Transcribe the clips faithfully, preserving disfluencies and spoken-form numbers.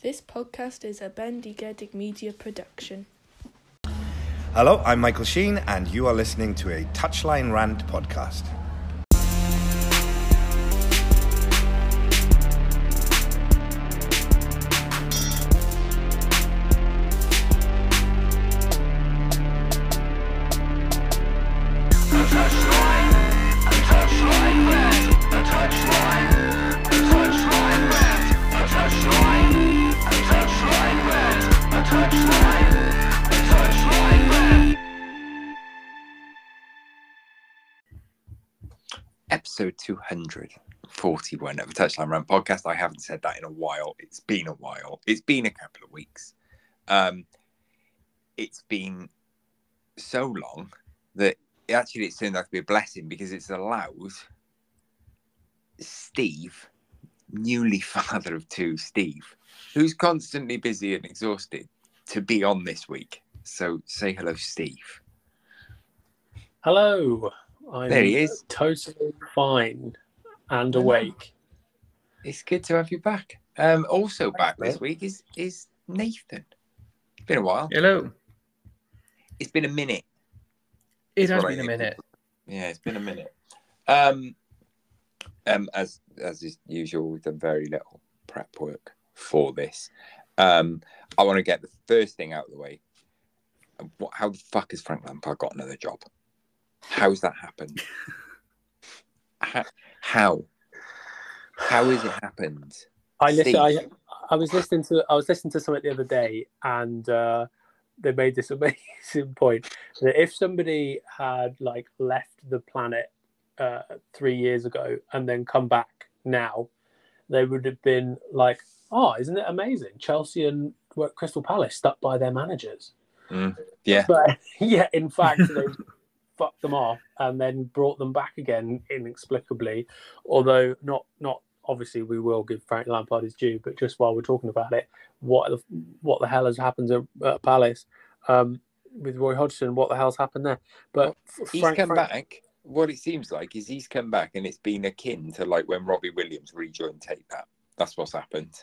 This podcast is a Bendigedig Media production. Hello, I'm Michael Sheen and you are listening to a Touchline Rant podcast. two hundred forty-one of the Touchline Rant podcast. I haven't said that in a while. It's been a while. It's been a couple of weeks. Um, it's been so long that actually it's turned out to be a blessing because it's allowed Steve, newly father of two, Steve, who's constantly busy and exhausted, to be on this week. So say hello, Steve. Hello. I'm there he is. Totally fine and awake. It's good to have you back. Um, also back this week is is Nathan. It's been a while. Hello. It's been a minute. It has been a minute. Yeah, it's been a minute. Um, um, as as is usual, we've done very little prep work for this. Um, I want to get the first thing out of the way. What, how the fuck has Frank Lampard got another job? How's that happened? how, how? How has it happened? I listen, I I was listening to I was listening to something the other day, and uh, they made this amazing point that if somebody had like left the planet uh, three years ago and then come back now, they would have been like, "Oh, isn't it amazing? Chelsea and Crystal Palace stuck by their managers." Mm, yeah, but yeah, in fact, they. fucked them off and then brought them back again inexplicably, although not not obviously we will give Frank Lampard his due, but just while we're talking about it, what the, what the hell has happened at, at Palace um, with Roy Hodgson? What the hell's happened there? But well, Frank, he's come Frank... back. What it seems like is he's come back and it's been akin to like when Robbie Williams rejoined Take That. That's what's happened.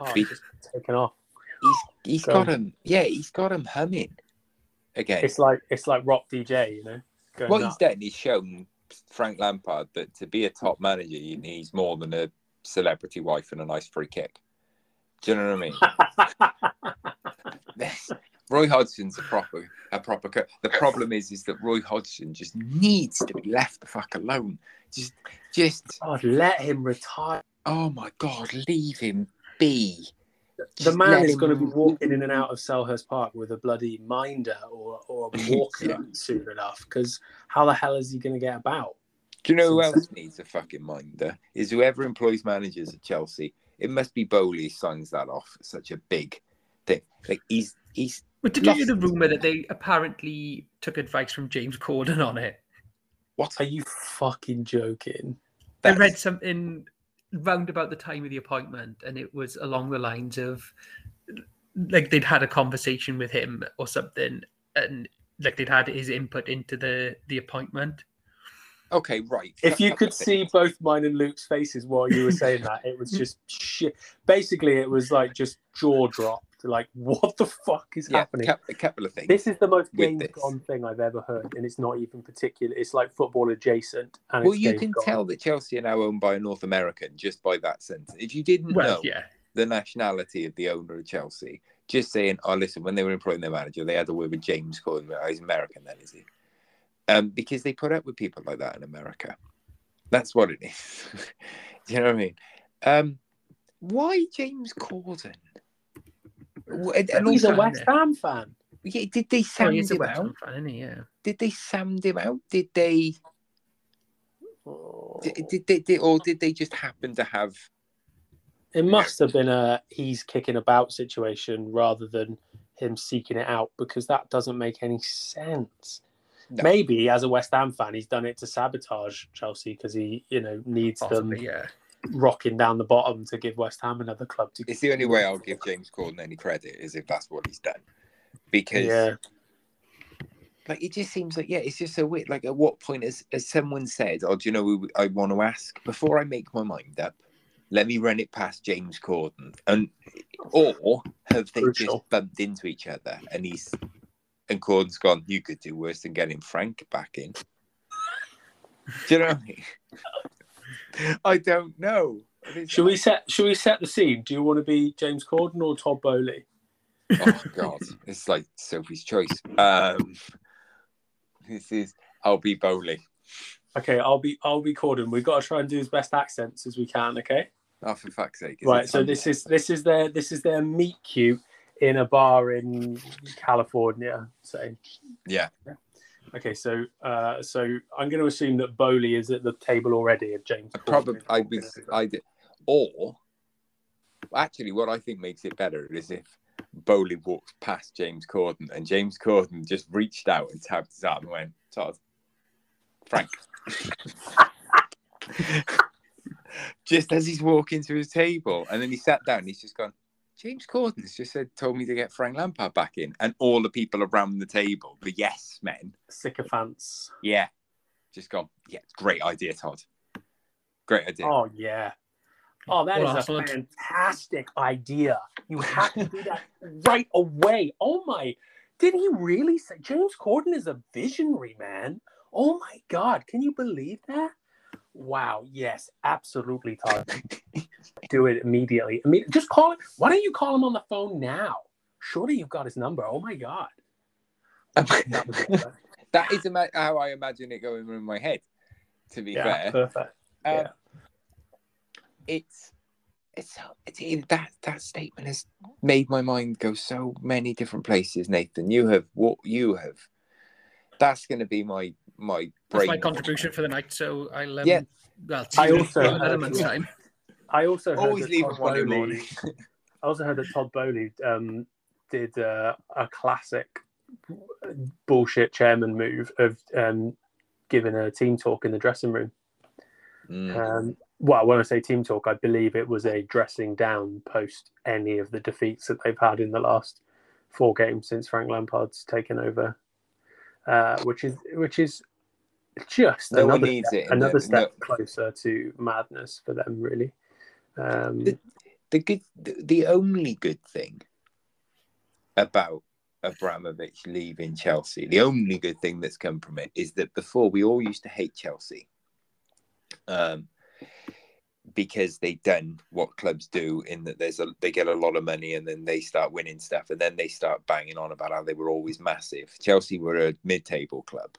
Oh, he's just taken off. He's he's so, got him. Yeah, he's got him humming. Again. It's like it's like Rock D J, you know. What he's done, he's shown Frank Lampard that to be a top manager, you need more than a celebrity wife and a nice free kick. Do you know what I mean? Roy Hodgson's a proper a proper. Co- the problem is, is that Roy Hodgson just needs to be left the fuck alone. Just, just. God, let him retire. Oh my God, leave him be. The just man is going to be walking in and out of Selhurst Park with a bloody minder or, or a walker yeah. soon enough, because how the hell is he going to get about? Do you know who else needs a fucking minder? Is whoever employs managers at Chelsea. It must be Boehly signs that off. It's such a big thing. Like he's he's. But did you hear the rumour that they apparently took advice from James Corden on it? What? Are you fucking joking? That's... I read something round about the time of the appointment, and it was along the lines of like they'd had a conversation with him or something, and like they'd had his input into the the appointment. Okay, right. If That's you could see both mine and Luke's faces while you were saying that, it was just shit. Basically, it was like just jaw dropped. Like, what the fuck is yeah, happening? A couple of things. This is the most Games Gone thing I've ever heard, and it's not even particular. It's like football adjacent. And well, it's you Games can Gone. Tell that Chelsea are now owned by a North American just by that sentence. If you didn't well, know yeah. the nationality of the owner of Chelsea, just saying, "Oh, listen," when they were employing their manager, they had a word with James Corden. "Oh, he's American, then, is he?" Um, because they put up with people like that in America. That's what it is. Do you know what I mean? Um, why James Corden? And he's also, a West Ham fan. Yeah, did they sound oh, him out? Fan, yeah. Did they sound him out? Did they, oh. did, did they? Did they? Or did they just happen to have? It must have been a he's kicking about situation rather than him seeking it out, because that doesn't make any sense. No. Maybe as a West Ham fan, he's done it to sabotage Chelsea because he, you know, needs Possibly, them. Yeah. Rocking down the bottom to give West Ham another club to. It's the only way I'll give James Corden any credit is if that's what he's done, because yeah. like it just seems like yeah, it's just so weird. Like at what point has, has someone said, "Oh, do you know who I want to ask before I make my mind up? Let me run it past James Corden." And or have they Crucial. just bumped into each other and he's and Corden's gone, you could do worse than getting Frank back in? Do you know what I mean? I don't know. Should we set should we set the scene? Do you want to be James Corden or Todd Boehly? Oh god, it's like Sophie's choice. Um, this is I'll be Boehly. Okay, I'll be I'll be Corden. We've got to try and do as best accents as we can, okay? Oh, for fuck's sake. Right, so this is this is their this is their meet cute in a bar in California, say. Yeah. yeah. Okay, so uh, so I'm going to assume that Boehly is at the table already of James. Probably, I was, I did. Or actually, what I think makes it better is if Boehly walks past James Corden and James Corden just reached out and tapped his arm and went, Todd, Frank. Just as he's walking to his table, and then he sat down, and he's just gone, James Corden's just said, told me to get Frank Lampard back in, and all the people around the table, the yes men, sycophants, yeah, just gone, yeah, great idea, Todd, great idea. Oh yeah, oh that well, is a fantastic idea. You have to do that right away. Oh my, did he really say James Corden is a visionary, man? Oh my God, can you believe that? Wow, yes, absolutely, Todd. Do it immediately. I mean, just call it. Why don't you call him on the phone now? Surely you've got his number. Oh, my God. That is ima- how I imagine it going in my head, to be yeah, fair. Perfect. Um, yeah. It's, it's, it's it, that, that statement has made my mind go so many different places, Nathan. You have what you have. That's going to be my my brain. That's my contribution for the night. So I'll um, yeah. Well, I also elements yeah. time. I also always leave one in the morning. I also heard that Todd Boehly um, did uh, a classic bullshit chairman move of um, giving a team talk in the dressing room. Mm. Um, well, when I say team talk, I believe it was a dressing down post any of the defeats that they've had in the last four games since Frank Lampard's taken over. Uh, which is which is just no another step, it, another step no. closer to madness for them, really. Um, the, the good, the, the only good thing about Abramovich leaving Chelsea, the only good thing that's come from it is that before we all used to hate Chelsea, um, because they've done what clubs do in that there's a, they get a lot of money and then they start winning stuff and then they start banging on about how they were always massive. Chelsea were a mid-table club.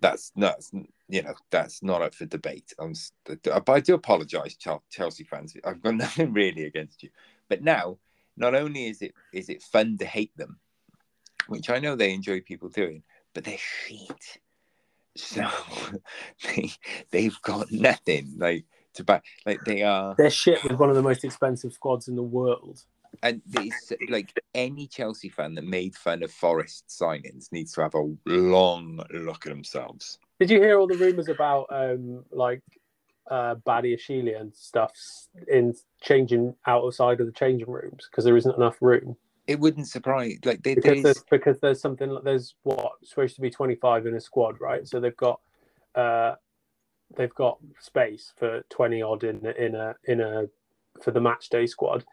That's not, you know, that's not up for debate. I'm, but I do apologise, Chelsea fans. I've got nothing really against you. But now, not only is it is it fun to hate them, which I know they enjoy people doing, but they're shit. So they, they've got nothing. Like, to buy. Like they are, they're shit with one of the most expensive squads in the world. And it's like any Chelsea fan that made fun of Forest signings needs to have a long look at themselves. Did you hear all the rumours about um, like uh, Badiashile and stuff in changing outside of the changing rooms because there isn't enough room? It wouldn't surprise like they, because, there's... There's, because there's something there's what supposed to be twenty-five in a squad, right? So they've got. Uh, They've got space for twenty odd in in a in a for the match day squad.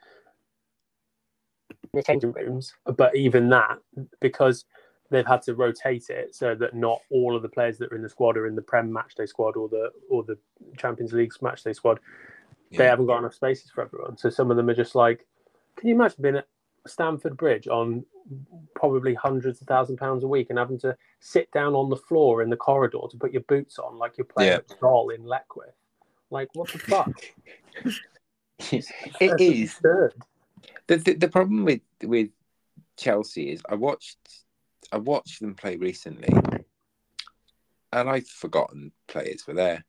The changing rooms, but even that, because they've had to rotate it so that not all of the players that are in the squad are in the Prem match day squad or the or the Champions League's match day squad. Yeah. They haven't got enough spaces for everyone, so some of them are just like, can you imagine being at Stamford Bridge on probably hundreds of thousand pounds a week and having to sit down on the floor in the corridor to put your boots on like you're playing yeah. a doll in Leckwith? Like, what the fuck? It That's is. Absurd. The, the the problem with with Chelsea is I watched I watched them play recently and I've forgotten players were there.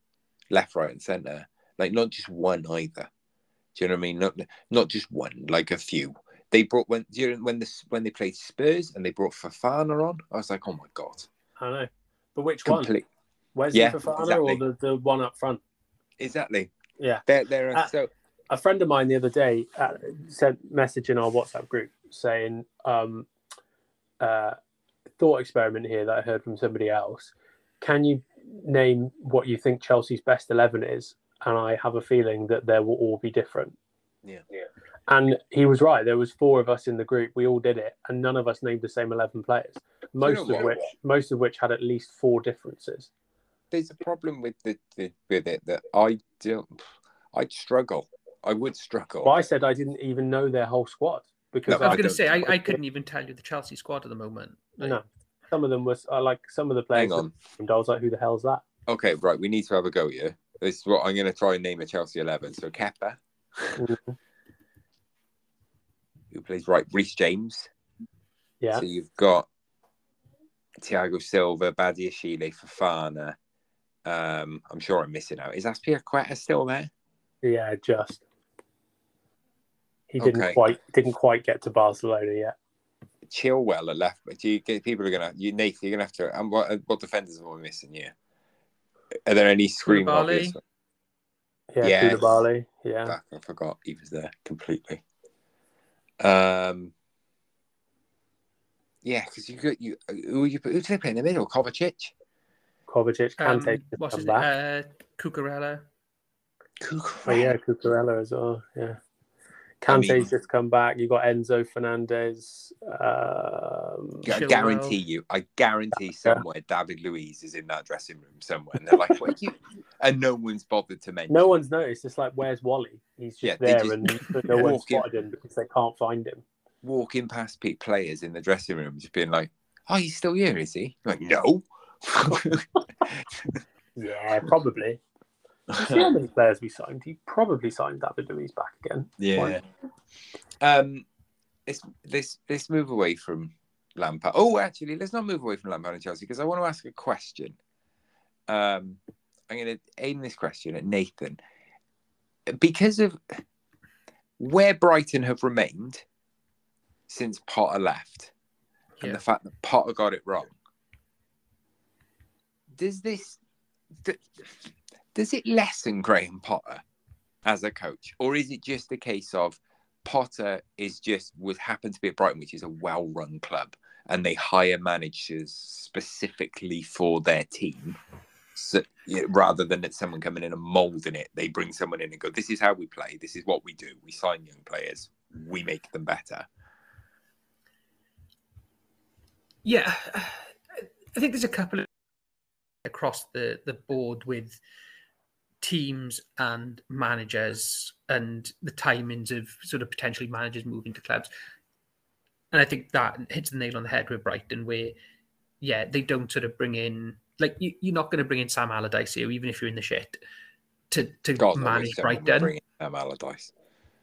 Left, right and centre. Like, not just one either. Do you know what I mean? Not not just one, like a few. They brought when during when the when they played Spurs and they brought Fofana on. I was like, oh my god! I know, but which Complete. one? Where's yeah, Fofana exactly. or the, the one up front? Exactly. Yeah, they're, they're, uh, so a friend of mine the other day uh, sent a message in our WhatsApp group saying, um, uh, "Thought experiment here that I heard from somebody else. Can you name what you think Chelsea's best eleven is?" And I have a feeling that they will all be different. Yeah. Yeah. And he was right. There was four of us in the group. We all did it, and none of us named the same eleven players. Most you know of what? which, most of which had at least four differences. There's a problem with the, the with it that I don't. I'd struggle. I would struggle. Well, I said I didn't even know their whole squad because no, I was going to say I, I couldn't even tell you the Chelsea squad at the moment. Like, no, some of them was I like some of the players. Hang on. And I was like, who the hell's that? Okay, right. We need to have a go here. This is what I'm going to try and name a Chelsea eleven. So Kepa. Who plays right? Reece James. Yeah. So you've got Thiago Silva, Badiashile, Fofana. Um, I'm sure I'm missing out. Is Aspilicueta still there? Yeah, just. He didn't okay. quite didn't quite get to Barcelona yet. Chilwell at left, but you get people are gonna you Nathan, you're gonna have to. And what what defenders are we missing here? Are there any scream obvious? Yeah, yes. Koulibaly. Yeah, I forgot he was there completely. Um, yeah, because you got you who you who do they play in the middle? Kovacic, Kovacic, Kante, um, what's his name? Uh, Cucurella, Cucurella, oh, yeah, Cucurella as well. Yeah, Kante's I mean, just come back. You got Enzo Fernandez. Um, I guarantee you, I guarantee somewhere David Luiz is in that dressing room somewhere, and they're like, "Where you?" And no one's bothered to mention. No one's noticed. It's like, "Where's Wally?" He's just yeah, there, just, and no one's spotted him because they can't find him. Walking past Pete players in the dressing room, just being like, "Oh, he's still here, is he?" I'm like, no. Yeah, probably. You see how many players we signed? He probably signed David Luiz back again. Yeah. Um, let's, let's, let's move away from Lampard. Oh, actually, let's not move away from Lampard and Chelsea because I want to ask a question. Um, I'm going to aim this question at Nathan. Because of where Brighton have remained since Potter left yeah. and the fact that Potter got it wrong, does this... Th- Does it lessen Graham Potter as a coach? Or is it just a case of Potter is just would happen to be at Brighton, which is a well-run club, and they hire managers specifically for their team? So, you know, rather than someone coming in and moulding it, they bring someone in and go, this is how we play. This is what we do. We sign young players. We make them better. Yeah. I think there's a couple of across the, the board with teams and managers and the timings of sort of potentially managers moving to clubs. And I think that hits the nail on the head with Brighton where, yeah, they don't sort of bring in, like, you, you're not going to bring in Sam Allardyce here, even if you're in the shit, to, to God, manage Brighton. Bring in Sam Allardyce.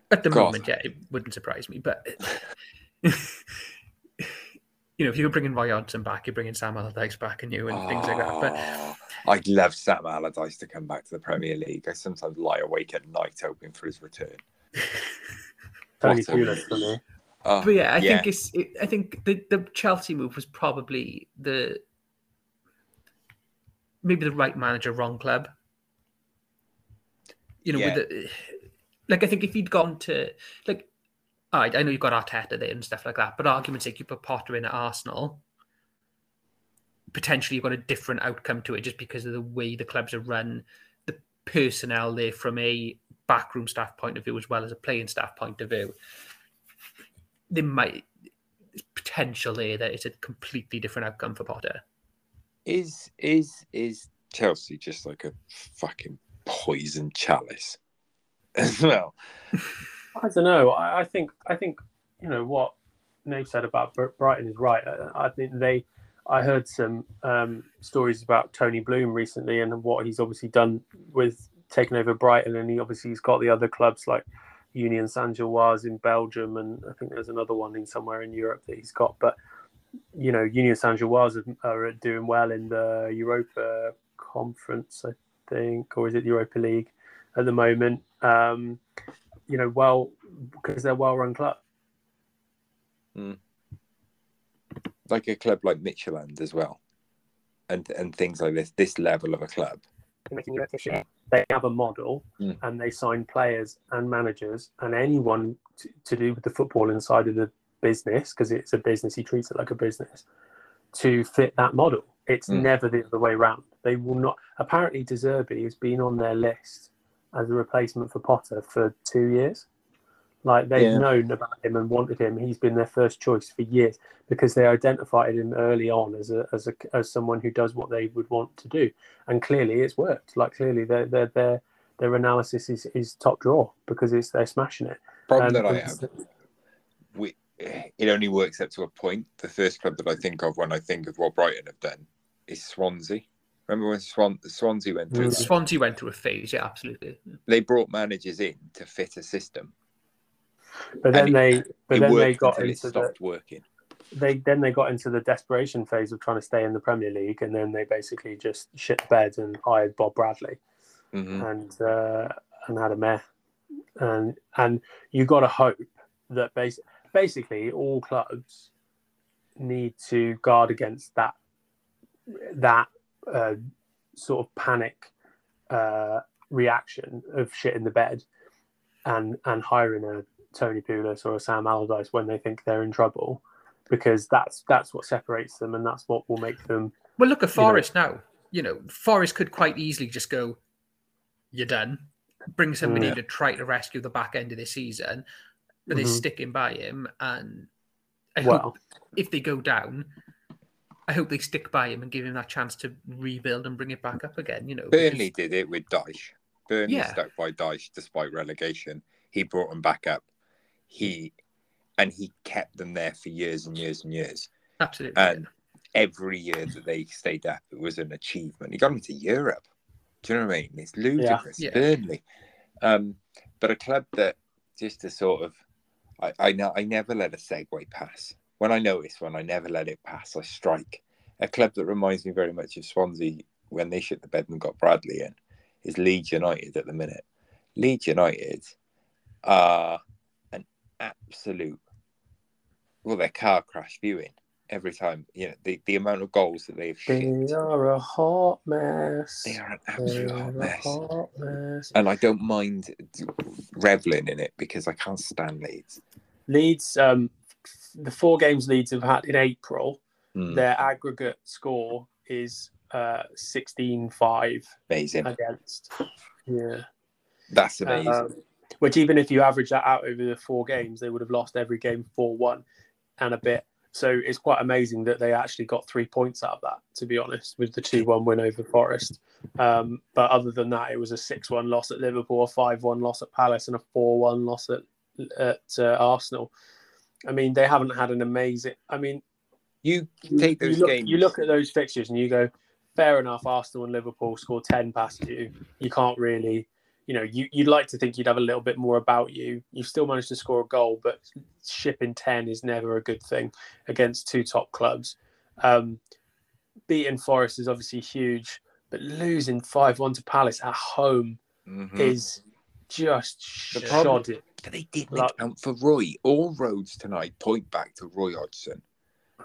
At the God. moment, yeah, it wouldn't surprise me. But, you know, if you were bringing Roy Hodgson back, you're bringing Sam Allardyce back and you and oh. things like that. But... I'd love Sam Allardyce to come back to the Premier League. I sometimes lie awake at night hoping for his return. Totally clueless for me. But yeah, I yeah. think it's. It, I think the, the Chelsea move was probably the maybe the right manager, wrong club. You know, yeah. with the, like I think if he'd gone to like, all right, I know you've got Arteta there and stuff like that, but argument's sake, you put Potter in at Arsenal. Potentially you've got a different outcome to it just because of the way the clubs are run, the personnel there from a backroom staff point of view as well as a playing staff point of view. There might potential there that it's a completely different outcome for Potter. Is is is Chelsea just like a fucking poison chalice as well? I don't know. I, I think I think you know what Nate said about Brighton is right. I, I think they. I heard some um, stories about Tony Bloom recently and what he's obviously done with taking over Brighton, and he obviously has got the other clubs like Union Saint-Gilloise in Belgium, and I think there's another one in somewhere in Europe that he's got. But you know, Union Saint-Gilloise are doing well in the Europa Conference, I think, or is it the Europa League at the moment? Um, you know, well because they're well-run club. Mm. Like a club like Midtjylland as well, and and things like this, this level of a club. They have a model, mm. and they sign players and managers and anyone to, to do with the football inside of the business, because it's a business. He treats it like a business to fit that model. It's mm. never the other way around. They will not. Apparently, De Zerbi has been on their list as a replacement for Potter for two years. Like, they've yeah. known about him and wanted him. He's been their first choice for years because they identified him early on as a, as a, as someone who does what they would want to do. And clearly it's worked. Like, clearly their their their, their analysis is, is top drawer because it's they're smashing it. Problem um, that I have, we, it only works up to a point. The first club that I think of when I think of what Brighton have done is Swansea. Remember when Swan, Swansea went through? Mm. Swansea went through a phase, yeah, absolutely. They brought managers in to fit a system. But then they, but then they got into the, working. They then they got into the desperation phase of trying to stay in the Premier League, and then they basically just shit the bed and hired Bob Bradley, mm-hmm. and uh, and had a mare. And and you got to hope that bas- basically all clubs need to guard against that that uh, sort of panic uh, reaction of shit in the bed, and and hiring a Tony Pulis or a Sam Allardyce when they think they're in trouble, because that's that's what separates them, and that's what will make them. Well, look at Forest you know, now. You know, Forest could quite easily just go, "You're done." Bring somebody yeah. to try to rescue the back end of the season, but mm-hmm. they're sticking by him. And I well, hope if they go down, I hope they stick by him and give him that chance to rebuild and bring it back up again. You know, Burnley because... did it with Dyche. Burnley yeah. stuck by Dyche despite relegation. He brought them back up. He and he kept them there for years and years and years. Absolutely. And every year that they stayed up, it was an achievement. He got them to Europe. Do you know what I mean? It's ludicrous, yeah. Yeah. Burnley. Um, but a club that just a sort of, I, I know I never let a segue pass. When I notice one, I never let it pass. I strike. A club that reminds me very much of Swansea when they shit the bed and got Bradley in is Leeds United at the minute. Leeds United are an absolute, well, they're car crash viewing. Every time, you know, the, the amount of goals that they've they shipped. They are a hot mess. They are an absolute they hot, are mess. hot mess. And I don't mind reveling in it because I can't stand Leeds. Leeds, um, the four games Leeds have had in April, mm. their aggregate score is uh, sixteen five. Amazing. Against. Yeah. That's amazing. Um, which even if you average that out over the four games, they would have lost every game four one and a bit. So it's quite amazing that they actually got three points out of that, to be honest, with the two one win over Forest. Um, but other than that, it was a six one loss at Liverpool, a five one loss at Palace and a four one loss at at uh, Arsenal. I mean, they haven't had an amazing... I mean, you take those you look, games. You look at those fixtures and you go, fair enough, Arsenal and Liverpool scored ten past you. You can't really... You know, you, you'd like to think you'd have a little bit more about you. You've still managed to score a goal, but shipping ten is never a good thing against two top clubs. Um, beating Forest is obviously huge, but losing five one to Palace at home mm-hmm. is just the shoddy. But they didn't like, account for Roy. All roads tonight point back to Roy Hodgson.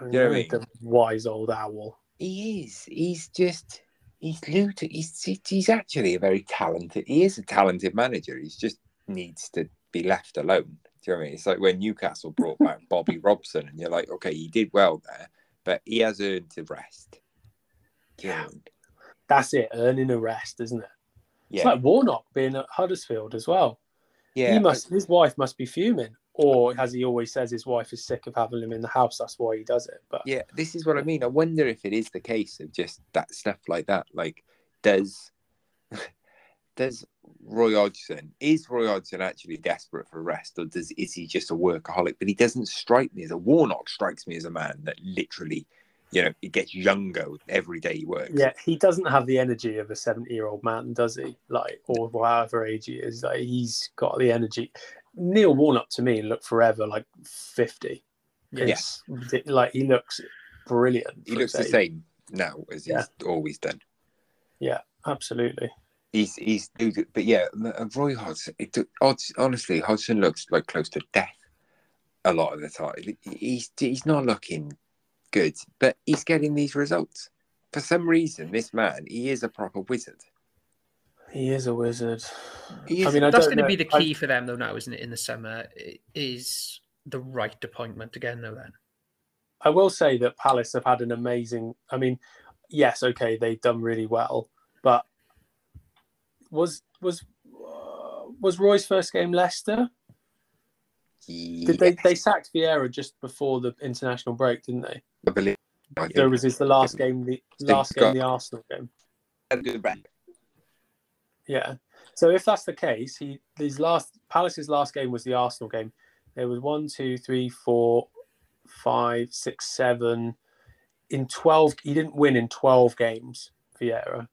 You know what I mean? The wise old owl. He is. He's just... He's looted. He's, he's actually a very talented... He is a talented manager. He just needs to be left alone. Do you know what I mean? It's like when Newcastle brought back Bobby Robson and you're like, okay, he did well there, but he has earned the rest. Yeah. That's it. Earning a rest, isn't it? Yeah. It's like Warnock being at Huddersfield as well. Yeah. He must. His wife must be fuming. Or, as he always says, his wife is sick of having him in the house. That's why he does it. But yeah, this is what I mean. I wonder if it is the case of just that stuff like that. Like, does does Roy Hodgson, is Roy Hodgson actually desperate for rest? Or does is he just a workaholic? But he doesn't strike me as a... Warnock strikes me as a man that literally, you know, he gets younger every day he works. Yeah, he doesn't have the energy of a seventy-year-old man, does he? Like, or however age he is. Like, he's got the energy... Neil Warnock to me looked forever like fifty. Yes, like he looks brilliant. He looks the same now as he's yeah. always done. Yeah, absolutely. He's he's but yeah, Roy Hodgson. It, honestly, Hodgson looks like close to death a lot of the time. He's he's not looking good, but he's getting these results for some reason. This man, he is a proper wizard. He is a wizard. Is, I mean, I that's going to be the key I, for them, though, now, isn't it, in the summer? It is the right appointment again, though, then? I will say that Palace have had an amazing... I mean, yes, OK, they've done really well, but was was uh, was Roy's first game Leicester? Yeah. Did they, they sacked Vieira just before the international break, didn't they? I believe. I so was this the last game, the last game, the Arsenal game? Had a good break. Yeah. So if that's the case, he these last Palace's last game was the Arsenal game. There was one, two, three, four, five, six, seven. In twelve, he didn't win in twelve games, Vieira.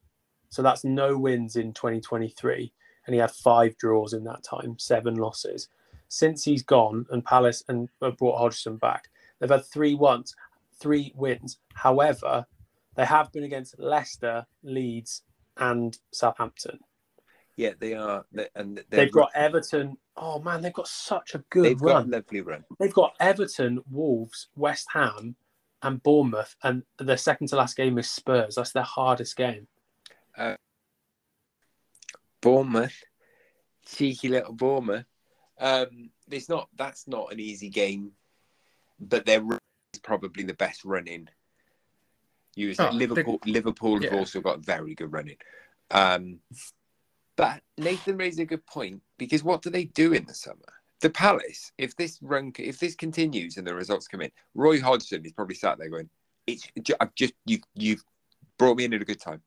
So that's no wins in twenty twenty-three, and he had five draws in that time, seven losses. Since he's gone, and Palace and brought Hodgson back, they've had three once, three wins. However, they have been against Leicester, Leeds, and Southampton. Yeah, they are. And they've got Everton. Oh man, they've got such a good they've run. They've got a lovely run. They've got Everton, Wolves, West Ham, and Bournemouth, and their second to last game is Spurs. That's their hardest game. Uh, Bournemouth, cheeky little Bournemouth. Um, it's not. That's not an easy game, but their run is probably the best run in. You oh, Liverpool. They, Liverpool have yeah. also got very good running. Um, But Nathan raised a good point, because what do they do in the summer? The Palace, if this run, if this continues and the results come in, Roy Hodgson is probably sat there going, "It's I've just you you've brought me in at a good time.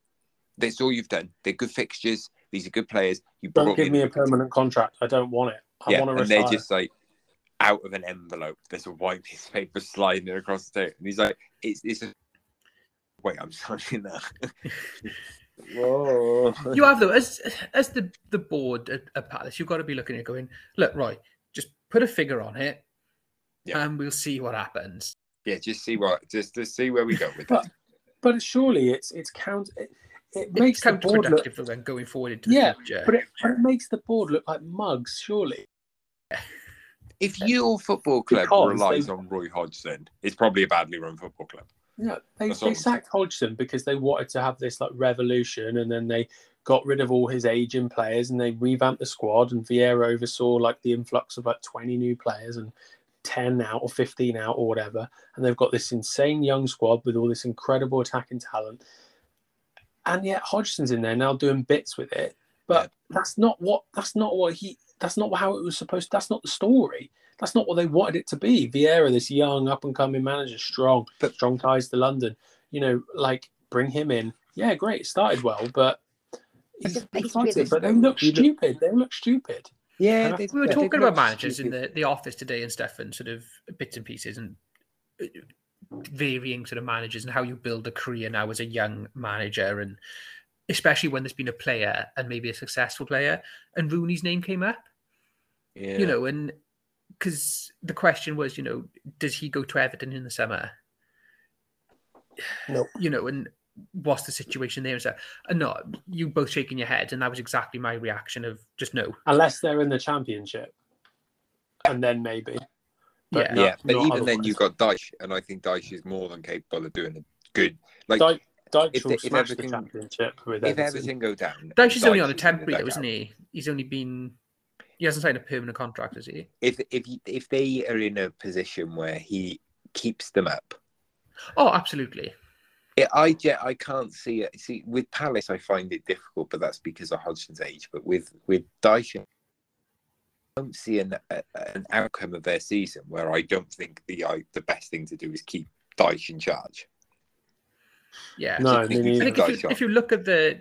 That's all you've done. They're good fixtures. These are good players. You don't give me, me a permanent contract. I don't want it. I yeah, want to retire." And they're just like out of an envelope. There's a white piece of paper sliding across the table, and he's like, "It's it's a... wait, I'm signing that." Whoa. You have though, as as the, the board at, at Palace, you've got to be looking at going, look, Roy, just put a figure on it, yeah. and we'll see what happens. Yeah, just see what, just to see where we go with but, that. But surely it's it's count. It, it makes it's the board look for them going forward into the yeah, future. But it, but it makes the board look like mugs, surely. If your football club because relies they... on Roy Hodgson, it's probably a badly run football club. Yeah, they, they sacked Hodgson because they wanted to have this like revolution, and then they got rid of all his aging players and they revamped the squad, and Vieira oversaw like the influx of like twenty new players and ten out or fifteen out or whatever, and they've got this insane young squad with all this incredible attacking talent, and yet Hodgson's in there now doing bits with it, but yeah. that's not what that's not what he that's not how it was supposed to, that's not the story. That's not what they wanted it to be. Vieira, this young, up-and-coming manager, strong, but, strong ties to London. You know, like, bring him in. Yeah, great, it started well, but he's excited, but they look stupid. They look stupid. Yeah, they, we were yeah, talking about managers stupid. in the, the office today and stuff, and sort of bits and pieces and varying sort of managers and how you build a career now as a young manager, and especially when there's been a player and maybe a successful player, and Rooney's name came up. Yeah. You know, and... because the question was, you know, does he go to Everton in the summer? No. You know, and what's the situation there? And so, and no, you both shaking your heads, and that was exactly my reaction of just no. Unless they're in the Championship, and then maybe. But yeah, not, yeah. But even otherwise. Then, you've got Dyche, and I think Dyche is more than capable of doing a good. Like Dyche, Dyche if, will if smash Everton, the Championship with Everton. If Everton go down, Dyche is only on a temporary, though, isn't he? He's only been. He hasn't signed a permanent contract, has he? If if if they are in a position where he keeps them up, oh, absolutely. It, I I can't see it. See, with Palace, I find it difficult, but that's because of Hodgson's age. But with with Dyche, I don't see an a, an outcome of their season where I don't think the I, the best thing to do is keep Dyche in charge. Yeah, no. I think, I think if, you, if you look at the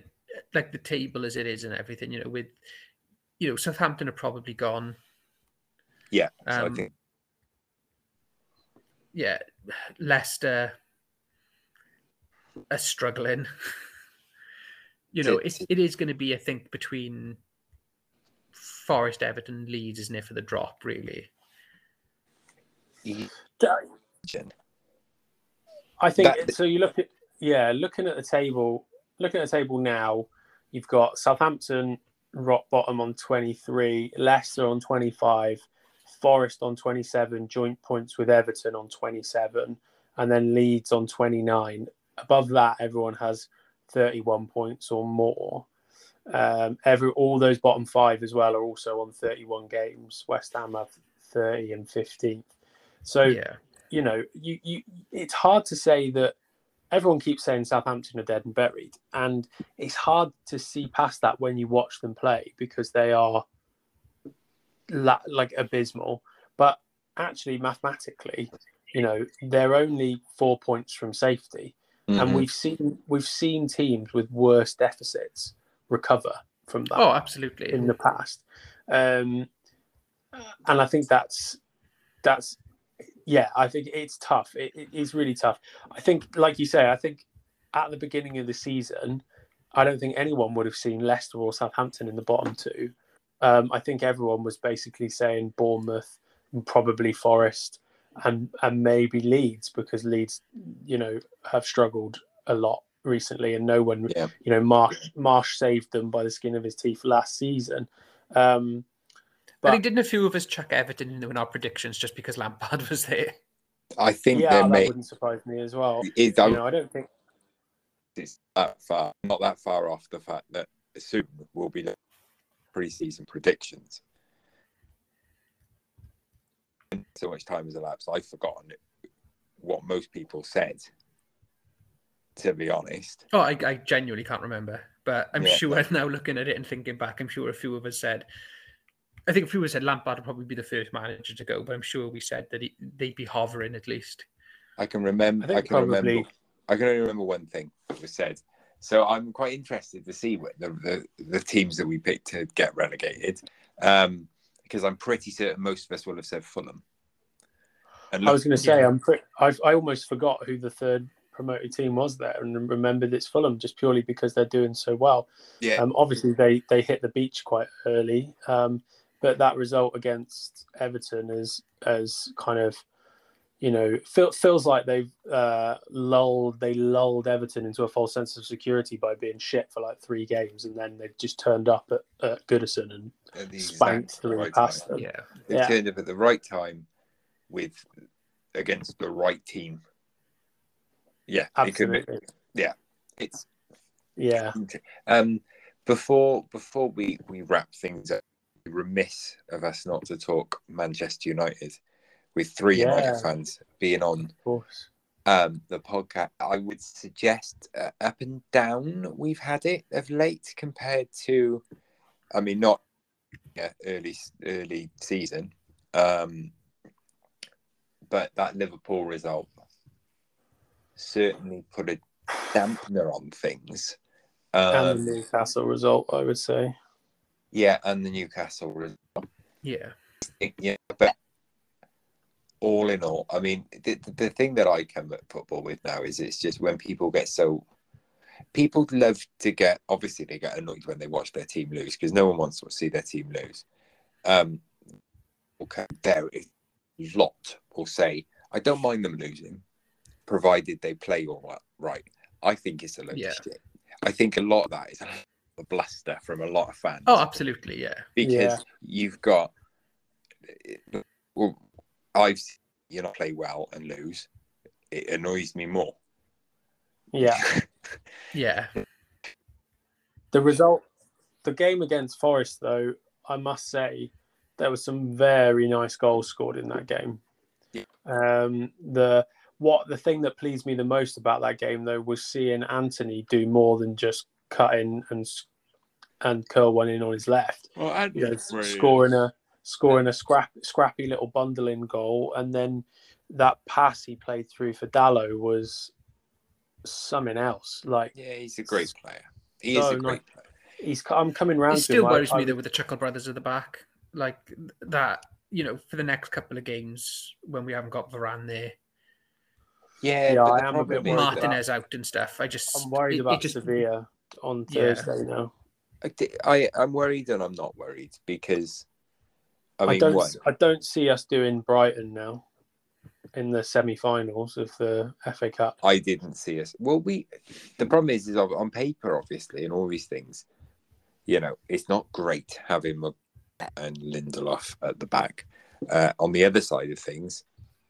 like the table as it is and everything, you know, with. You know, Southampton are probably gone. Yeah. Um, so I think... Yeah. Leicester are struggling. you know, it's, it is going to be, I think, between Forest, Everton, Leeds, isn't it, for the drop, really? I think, that... so you look at, yeah, looking at the table, looking at the table now, you've got Southampton... rock bottom on twenty-three, Leicester on twenty-five, Forest on twenty-seven, joint points with Everton on twenty-seven, and then Leeds on twenty-nine. Above that, everyone has thirty-one points or more. Um, every all those bottom five as well are also on thirty-one games. West Ham have thirty and fifteenth. So, yeah. you know, you, you it's hard to say that. Everyone keeps saying Southampton are dead and buried, and it's hard to see past that when you watch them play because they are la- like abysmal. But actually, mathematically, you know, they're only four points from safety. Mm-hmm. And we've seen we've seen teams with worse deficits recover from that. Oh, absolutely. In the past. Um, and I think that's that's yeah, I think it's tough. It, it is really tough. I think, like you say, I think at the beginning of the season, I don't think anyone would have seen Leicester or Southampton in the bottom two. Um, I think everyone was basically saying Bournemouth and probably Forest and and maybe Leeds, because Leeds, you know, have struggled a lot recently, and no one, yeah. you know, Marsh, Marsh saved them by the skin of his teeth last season. Um, but and he didn't a few of us chuck Everton in our predictions just because Lampard was there? I think yeah, that may... wouldn't surprise me as well. It, that... you know, I don't think it's that far, not that far off the fact that soon will be the pre-season predictions. So much time has elapsed, I've forgotten what most people said, to be honest. Oh, I, I genuinely can't remember, but I'm yeah. sure now looking at it and thinking back, I'm sure a few of us said, I think a few of us said Lampard would probably be the first manager to go, but I'm sure we said that he, they'd be hovering at least. I can remember, I, I can probably... remember. I can only remember one thing that was said. So I'm quite interested to see what the, the, the teams that we picked to get relegated, um, because I'm pretty certain most of us will have said Fulham. And I was going to say, I'm pre- I've, I almost forgot who the third promoted team was there, and remembered it's Fulham just purely because they're doing so well. Yeah. Um, obviously, they, they hit the beach quite early, um, but that result against Everton is as kind of, you know, feel, feels like they've uh, lulled they lulled Everton into a false sense of security by being shit for like three games, and then they've just turned up at, at Goodison and, and the spanked them right past time. them. Yeah, they yeah. turned up at the right time with against the right team. Yeah, absolutely. It could be, yeah, it's yeah. Um, before before we we wrap things up, remiss of us not to talk Manchester United. With three yeah. United fans being on um, the podcast, I would suggest uh, up and down we've had it of late compared to, I mean, not yeah, early early season, um, but that Liverpool result certainly put a dampener on things. Um, and the Newcastle result, I would say. Yeah, and the Newcastle result. Yeah. Yeah, but. All in all, I mean, the, the thing that I come at football with now is it's just when people get so... People love to get... Obviously, they get annoyed when they watch their team lose because no one wants to see their team lose. Um, okay, there is a lot will say, I don't mind them losing, provided they play all that right. I think it's a load yeah. of shit. I think a lot of that is a bluster from a lot of fans. Oh, absolutely, yeah. Because yeah. you've got... Well, I've seen you know play well and lose. It annoys me more. Yeah, yeah. The result, the game against Forest, though, I must say, there were some very nice goals scored in that game. Yeah. Um, the what the thing that pleased me the most about that game, though, was seeing Anthony do more than just cut in and and curl one in on his left. Well, I'd you know, scoring a. Scoring a scrap, scrappy little bundling goal, and then that pass he played through for Dalot was something else. Like, yeah, he's a great player. He so is a great player. He's. I'm coming round. It still him. worries I, me I, though with the Chuckle Brothers at the back, like that. You know, for the next couple of games when we haven't got Varane there. Yeah, yeah I am a bit worried. Martinez out and stuff. I just. I'm worried it, about it just, Sevilla on Thursday yeah. now. I, I I'm worried and I'm not worried because. I, mean, I don't. What? I don't see us doing Brighton now in the semi-finals of the F A Cup. I didn't see us. Well, we. The problem is, is on paper, obviously, and all these things. You know, it's not great having Maguire and Lindelof at the back. Uh, on the other side of things,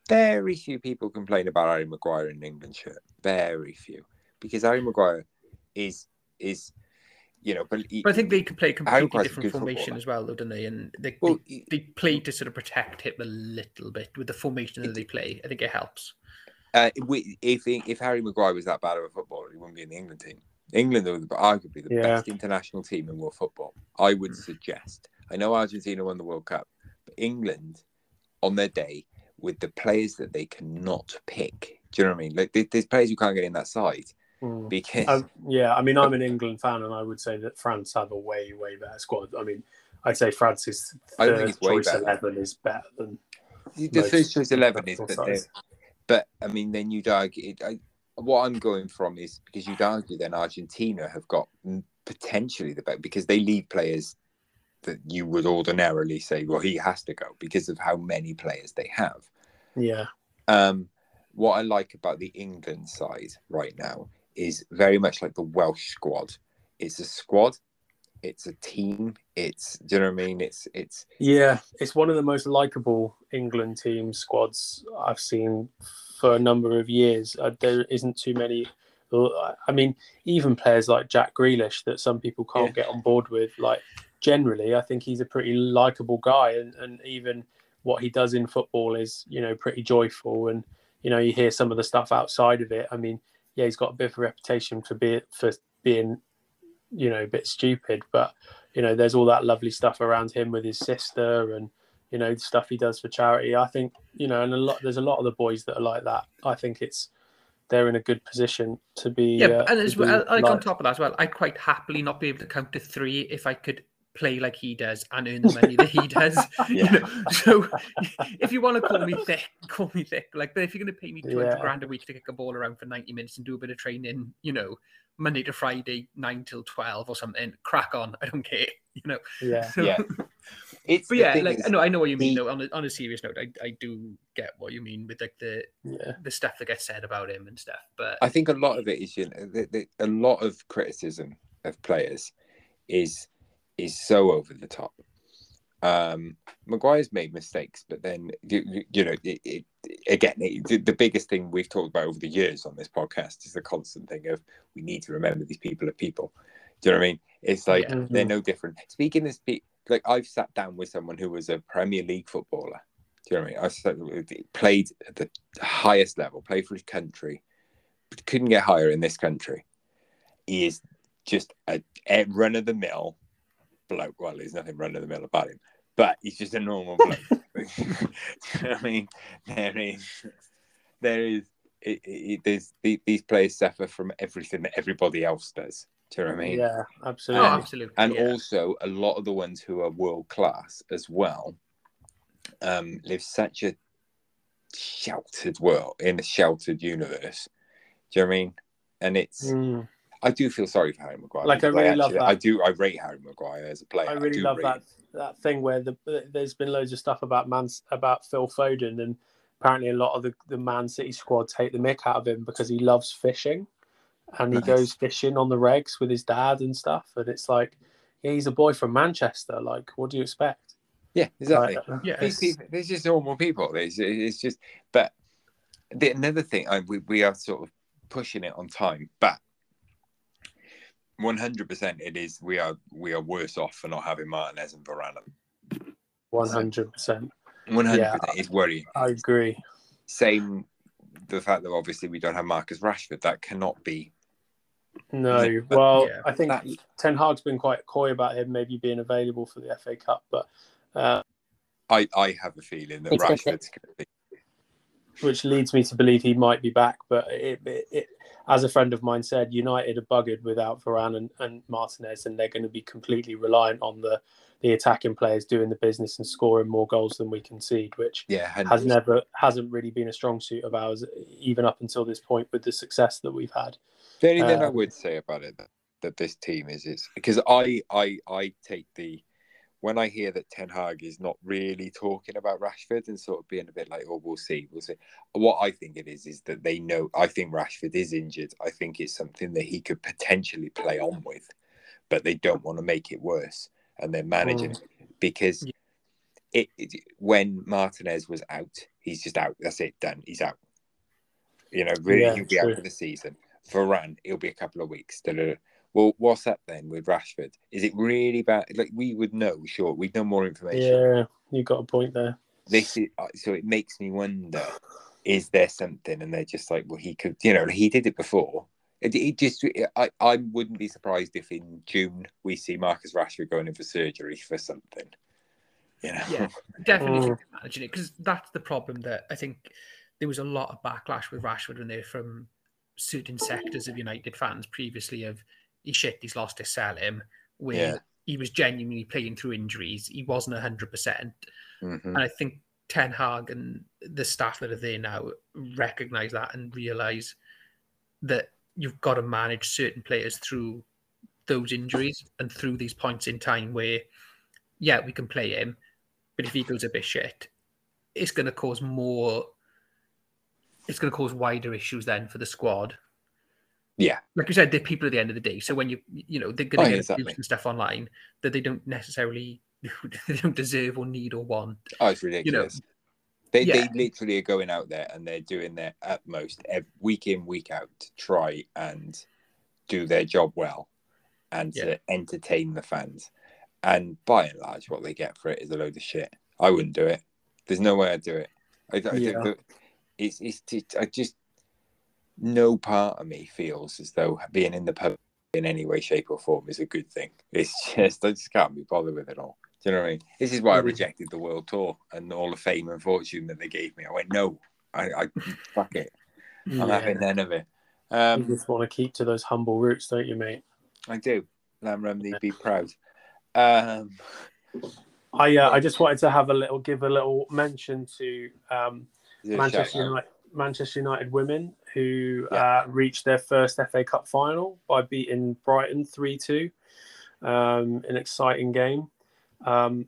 very few people complain about Harry Maguire in an England shirt. Very few, because Harry Maguire is is. You know, but, he, but I think they can play a completely different formation as well, though, don't they? And they, well, they they play to sort of protect him a little bit with the formation that it, they play. I think it helps. Uh, if if Harry Maguire was that bad of a footballer, he wouldn't be in the England team. England are arguably the yeah. best international team in world football, I would mm. suggest. I know Argentina won the World Cup, but England on their day with the players that they cannot pick. Do you know what I mean? Like, there's players you can't get in that side. Mm. Because um, yeah, I mean, I'm an England fan, and I would say that France have a way, way better squad. I mean, I'd say France's third choice eleven is better than the third choice eleven is. But, but I mean, then you'd argue. It, I, what I'm going from is because you'd argue then Argentina have got potentially the best because they leave players that you would ordinarily say, well, he has to go because of how many players they have. Yeah. Um, what I like about the England side right now is very much like the Welsh squad. It's a squad. It's a team. It's, do you know what I mean? It's, it's. Yeah. It's one of the most likable England team squads I've seen for a number of years. Uh, there isn't too many. I mean, even players like Jack Grealish that some people can't yeah. get on board with, like, generally, I think he's a pretty likable guy, and, and even what he does in football is, you know, pretty joyful. And you know, you hear some of the stuff outside of it. I mean, yeah, he's got a bit of a reputation for be for being, you know, a bit stupid, but you know, there's all that lovely stuff around him with his sister, and you know, the stuff he does for charity. I think, you know, and a lot there's a lot of the boys that are like that. I think it's they're in a good position to be. Yeah, uh, and as well, like, like on top of that as well, I'd quite happily not be able to count to three if I could play like he does and earn the money that he does. Yeah. You know? So if you want to call me thick, call me thick. Like, but if you're going to pay me two hundred yeah. grand a week to kick a ball around for ninety minutes and do a bit of training, you know, Monday to Friday, nine till twelve or something, crack on. I don't care, you know. Yeah. So, yeah. It's but yeah, like, is, no, I know what you mean, the... though. On a, on a serious note, I, I do get what you mean with, like, the yeah. the stuff that gets said about him and stuff. But I think a lot of it is, you know, the, the, a lot of criticism of players is... is so over the top. Um, Maguire's made mistakes, but then, you, you know, it, it, again, it, the biggest thing we've talked about over the years on this podcast is the constant thing of we need to remember these people are people. Do you know what I mean? It's like, yeah. they're no different. Speaking of, like, I've sat down with someone who was a Premier League footballer. Do you know what I mean? I sat, played at the highest level, played for his country, but couldn't get higher in this country. He is just a, a run-of-the-mill bloke. Well, there's nothing run of the mill about him, but he's just a normal bloke. I mean, there is, there is, it, it, there's the, these players suffer from everything that everybody else does. Do you know what I mean? Yeah, absolutely. And, oh, absolutely. And yeah. also, a lot of the ones who are world class as well um, live such a sheltered world in a sheltered universe. Do you know what I mean? And it's. Mm. I do feel sorry for Harry Maguire. Like, I really I actually, love that. I do. I rate Harry Maguire as a player. I really I love rate. that that thing where the, there's been loads of stuff about Man, about Phil Foden, and apparently a lot of the, the Man City squad take the mick out of him because he loves fishing, and he nice. goes fishing on the regs with his dad and stuff. And it's like, yeah, he's a boy from Manchester. Like, what do you expect? Yeah, exactly. Like, yeah, there's, there's just normal people. There's, it's just, but the, another thing, I, we we are sort of pushing it on time, but. One hundred percent, it is. We are we are worse off for not having Martinez and Varane. One hundred percent. One hundred percent is worrying. I agree. Same, the fact that obviously we don't have Marcus Rashford. That cannot be. No, but, well, yeah, I think that... Ten Hag's been quite coy about him maybe being available for the F A Cup, but uh, I I have a feeling that Rashford's going to be. Which leads me to believe he might be back. But it, it, it, as a friend of mine said, United are buggered without Varane and, and Martinez, and they're going to be completely reliant on the, the attacking players doing the business and scoring more goals than we concede, which yeah, has never hasn't really been a strong suit of ours, even up until this point with the success that we've had. The only um, thing I would say about it, that, that this team is, is because I, I, I take the... When I hear that Ten Hag is not really talking about Rashford and sort of being a bit like, oh, we'll see, we'll see. What I think it is, is that they know, I think Rashford is injured. I think it's something that he could potentially play on with, but they don't want to make it worse. And they're managing mm. it because yeah. it, it, when Martinez was out, he's just out. That's it, done. He's out. You know, really, yeah, he'll be true. out for the season. Varane, it'll be a couple of weeks. Da-da-da. Well, what's up then with Rashford? Is it really bad? Like, we would know, sure. We'd know more information. Yeah, you got a point there. This is, so it makes me wonder, is there something? And they're just like, well, he could, you know, he did it before. It, it just, it, I, I wouldn't be surprised if in June we see Marcus Rashford going in for surgery for something. you know. Yeah, definitely mm. managing it, because that's the problem that I think there was a lot of backlash with Rashford when they were from certain sectors of United fans previously of he shit, he's lost his sell him, where yeah. he was genuinely playing through injuries. He wasn't one hundred percent. Mm-hmm. And I think Ten Hag and the staff that are there now recognise that and realise that you've got to manage certain players through those injuries and through these points in time where, yeah, we can play him, but if he goes a bit shit, it's going to cause more... It's going to cause wider issues then for the squad. Yeah. Like you said, they're people at the end of the day. So when you, you know, they're going to oh, get exactly. and stuff online that they don't necessarily, they don't deserve or need or want. Oh, it's ridiculous. You know? They yeah. they literally are going out there and they're doing their utmost week in, week out to try and do their job well and yeah. to entertain the fans. And by and large, what they get for it is a load of shit. I wouldn't do it. There's no way I'd do it. I, I yeah. think that... It's, it's, it's, I just, no part of me feels as though being in the pub in any way, shape, or form is a good thing. It's just, I just can't be bothered with it all. Do you know what I mean? This is why I rejected the world tour and all the fame and fortune that they gave me. I went, no, I, I fuck it. I'm yeah. having none of it. Um, you just want to keep to those humble roots, don't you, mate? I do. Lam Rumney, be proud. Um, I, uh, I just wanted to have a little, give a little mention to, um, Manchester United, Manchester United women who yeah. uh, reached their first F A Cup final by beating Brighton three two. Um, an exciting game. Um,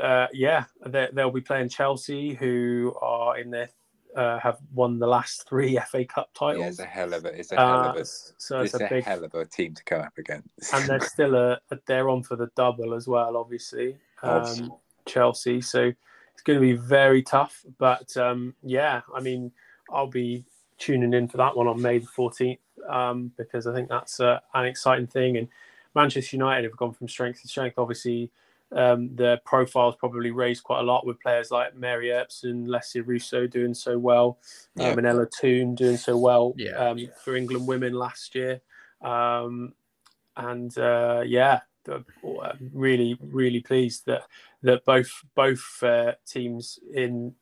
uh, yeah, they'll be playing Chelsea, who are in their uh, have won the last three F A Cup titles. Yeah, it's a hell of a, it's a hell of a, uh, so it's, it's a, a big, hell of a team to come up against. And they're still a, they're on for the double as well, obviously. Um, awesome. Chelsea, so. It's going to be very tough, but um, yeah, I mean, I'll be tuning in for that one on May the fourteenth um, because I think that's uh, an exciting thing. And Manchester United have gone from strength to strength. Obviously, um, their profile's probably raised quite a lot with players like Mary Earps and Leslie Russo doing so well, yeah. um, and Ella Toon doing so well yeah, um, yeah. for England women last year. Um, and uh, yeah. Really, really pleased that that both both uh, teams in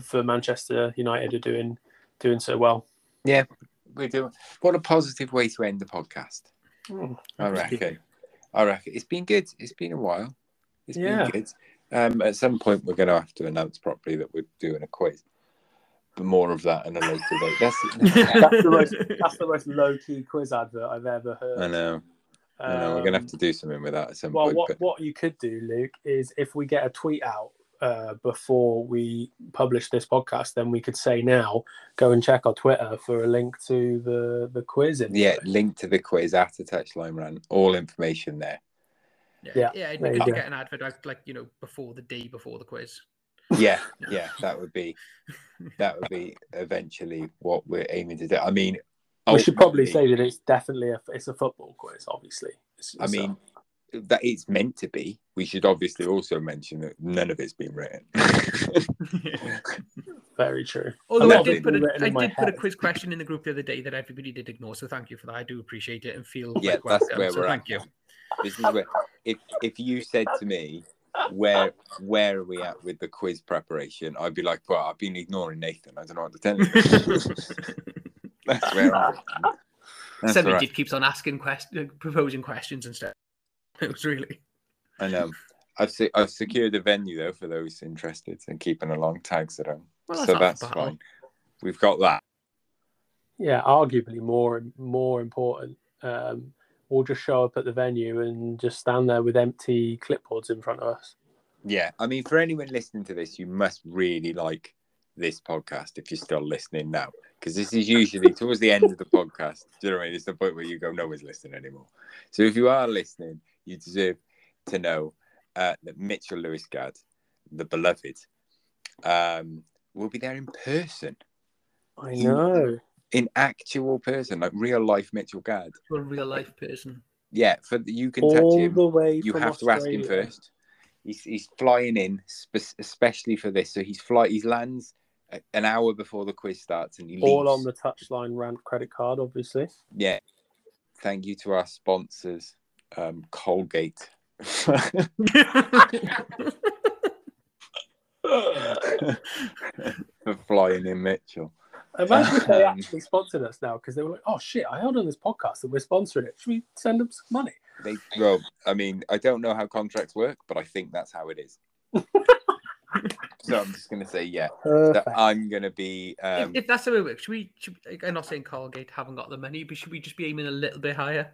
for Manchester United are doing doing so well. Yeah, we're doing. What a positive way to end the podcast. Oh, I reckon. I reckon it's been good. It's been a while. It's yeah. been good. Um, at some point, we're going to have to announce properly that we're doing a quiz. But more of that in a later date. That's, that's the most that's the most low key quiz advert I've ever heard. I know. Um, no, no, we're going to have to do something with that at some well, point. Well, what, but... what you could do, Luke, is if we get a tweet out uh, before we publish this podcast, then we could say now, go and check our Twitter for a link to the, the quiz. Info. Yeah, link to the quiz after Touchline Rant. All information there. Yeah, yeah, yeah it'd be good to get an advert, like, like, you know, before the day before the quiz. Yeah, yeah, that would be that would be eventually what we're aiming to do. I mean... We should probably say that it's definitely a it's a football quiz. Obviously, it's, it's I mean a... that it's meant to be. We should obviously also mention that none of it's been written. yeah. Very true. Although I did put a, I did put a quiz question in the group the other day that everybody did ignore. So thank you for that. I do appreciate it and feel yeah. Like that's welcome, where so we're thank at. You. This is where if if you said to me where where are we at with the quiz preparation, I'd be like, well, I've been ignoring Nathan. I don't know what to tell you. That's where I'm That's Somebody right. just keeps on asking questions, proposing questions and stuff. It was really. I know. I've se- I've secured a venue though for those interested and keeping a long tag at home. Well, so that's, that's fine. We've got that. Yeah, arguably more and more important. Um, we'll just show up at the venue and just stand there with empty clipboards in front of us. Yeah, I mean, for anyone listening to this, you must really like this podcast if you're still listening now. Because this is usually towards the end of the podcast. Do you know what I mean? It's the point where you go, no one's listening anymore. So if you are listening, you deserve to know uh, that Mitchell Lewis-Gadd, the beloved, um, will be there in person. I know. In, in actual person, like real-life Mitchell Gadd. A real-life person. Yeah, for you can All touch him. The way you have Australia. To ask him first. He's, he's flying in, spe- especially for this. So he's fly, he lands... an hour before the quiz starts, and you all on the Touchline Rant credit card, obviously. Yeah, thank you to our sponsors, um, Colgate. Flying in Mitchell. Imagine if they actually sponsored us now, because they were like, oh shit, I heard on this podcast that we're sponsoring it. Should we send them some money? They, well, I mean, I don't know how contracts work, but I think that's how it is. So I'm just going to say, yeah, that I'm going to be... Um... If, if that's the way it works, should we... Should, I'm not saying Colgate haven't got the money, but should we just be aiming a little bit higher?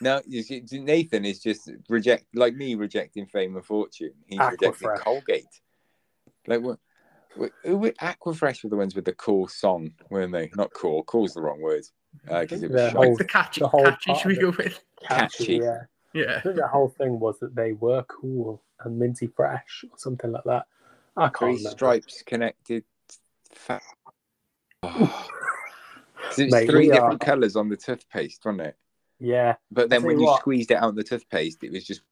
No, Nathan is just reject like me rejecting fame and fortune. He's Aquafresh. Rejecting Colgate. Like, what? Aquafresh were the ones with the cool song, weren't they? Not cool. Cool's the wrong word. Because uh, it was whole, the catchy. The catchy should we go with? Catchy, yeah. Yeah. I think the whole thing was that they were cool and minty fresh or something like that. I can't Three remember. Stripes connected. Fa- oh. It's Mate, three different are... colours on the toothpaste, wasn't it? Yeah. But then when you what... squeezed it out on the toothpaste, it was just...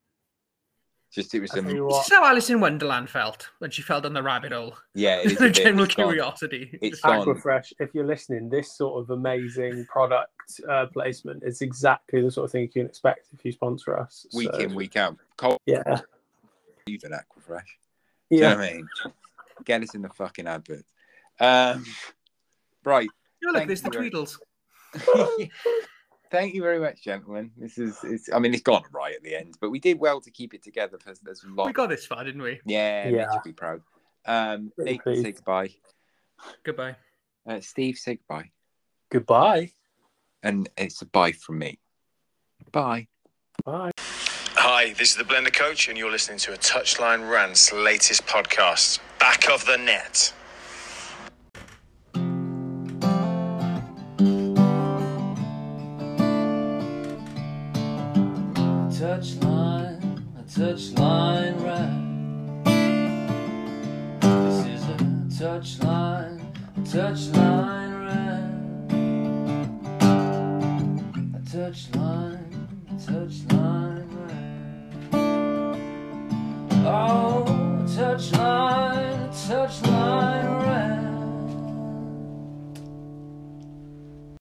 Just it was some... It's how Alice in Wonderland felt when she fell down the rabbit hole. Yeah, it is. A general curiosity. It's Aquafresh. If you're listening, this sort of amazing product uh, placement is exactly the sort of thing you can expect if you sponsor us. Week so. in, week out. Cold. Yeah. Even Aquafresh. Do yeah. you know what I mean? Get us in the fucking advert. Um, right. You look, there's the Tweedles. Thank you very much, gentlemen. This is, it's, I mean, it's gone right at the end, but we did well to keep it together. For, there's a lot. We got this far, didn't we? Yeah, yeah. Should be proud. Um, Nate, say goodbye. Goodbye. Uh, Steve, say goodbye. Goodbye. And it's a bye from me. Bye. Bye. Hi, this is the Blender Coach, and you're listening to a Touchline Rant's latest podcast, Back of the Net. Touchline, a touchline rant. This is a touchline, a touchline rant. A touchline, a touchline rant. Oh, a touchline, a touchline.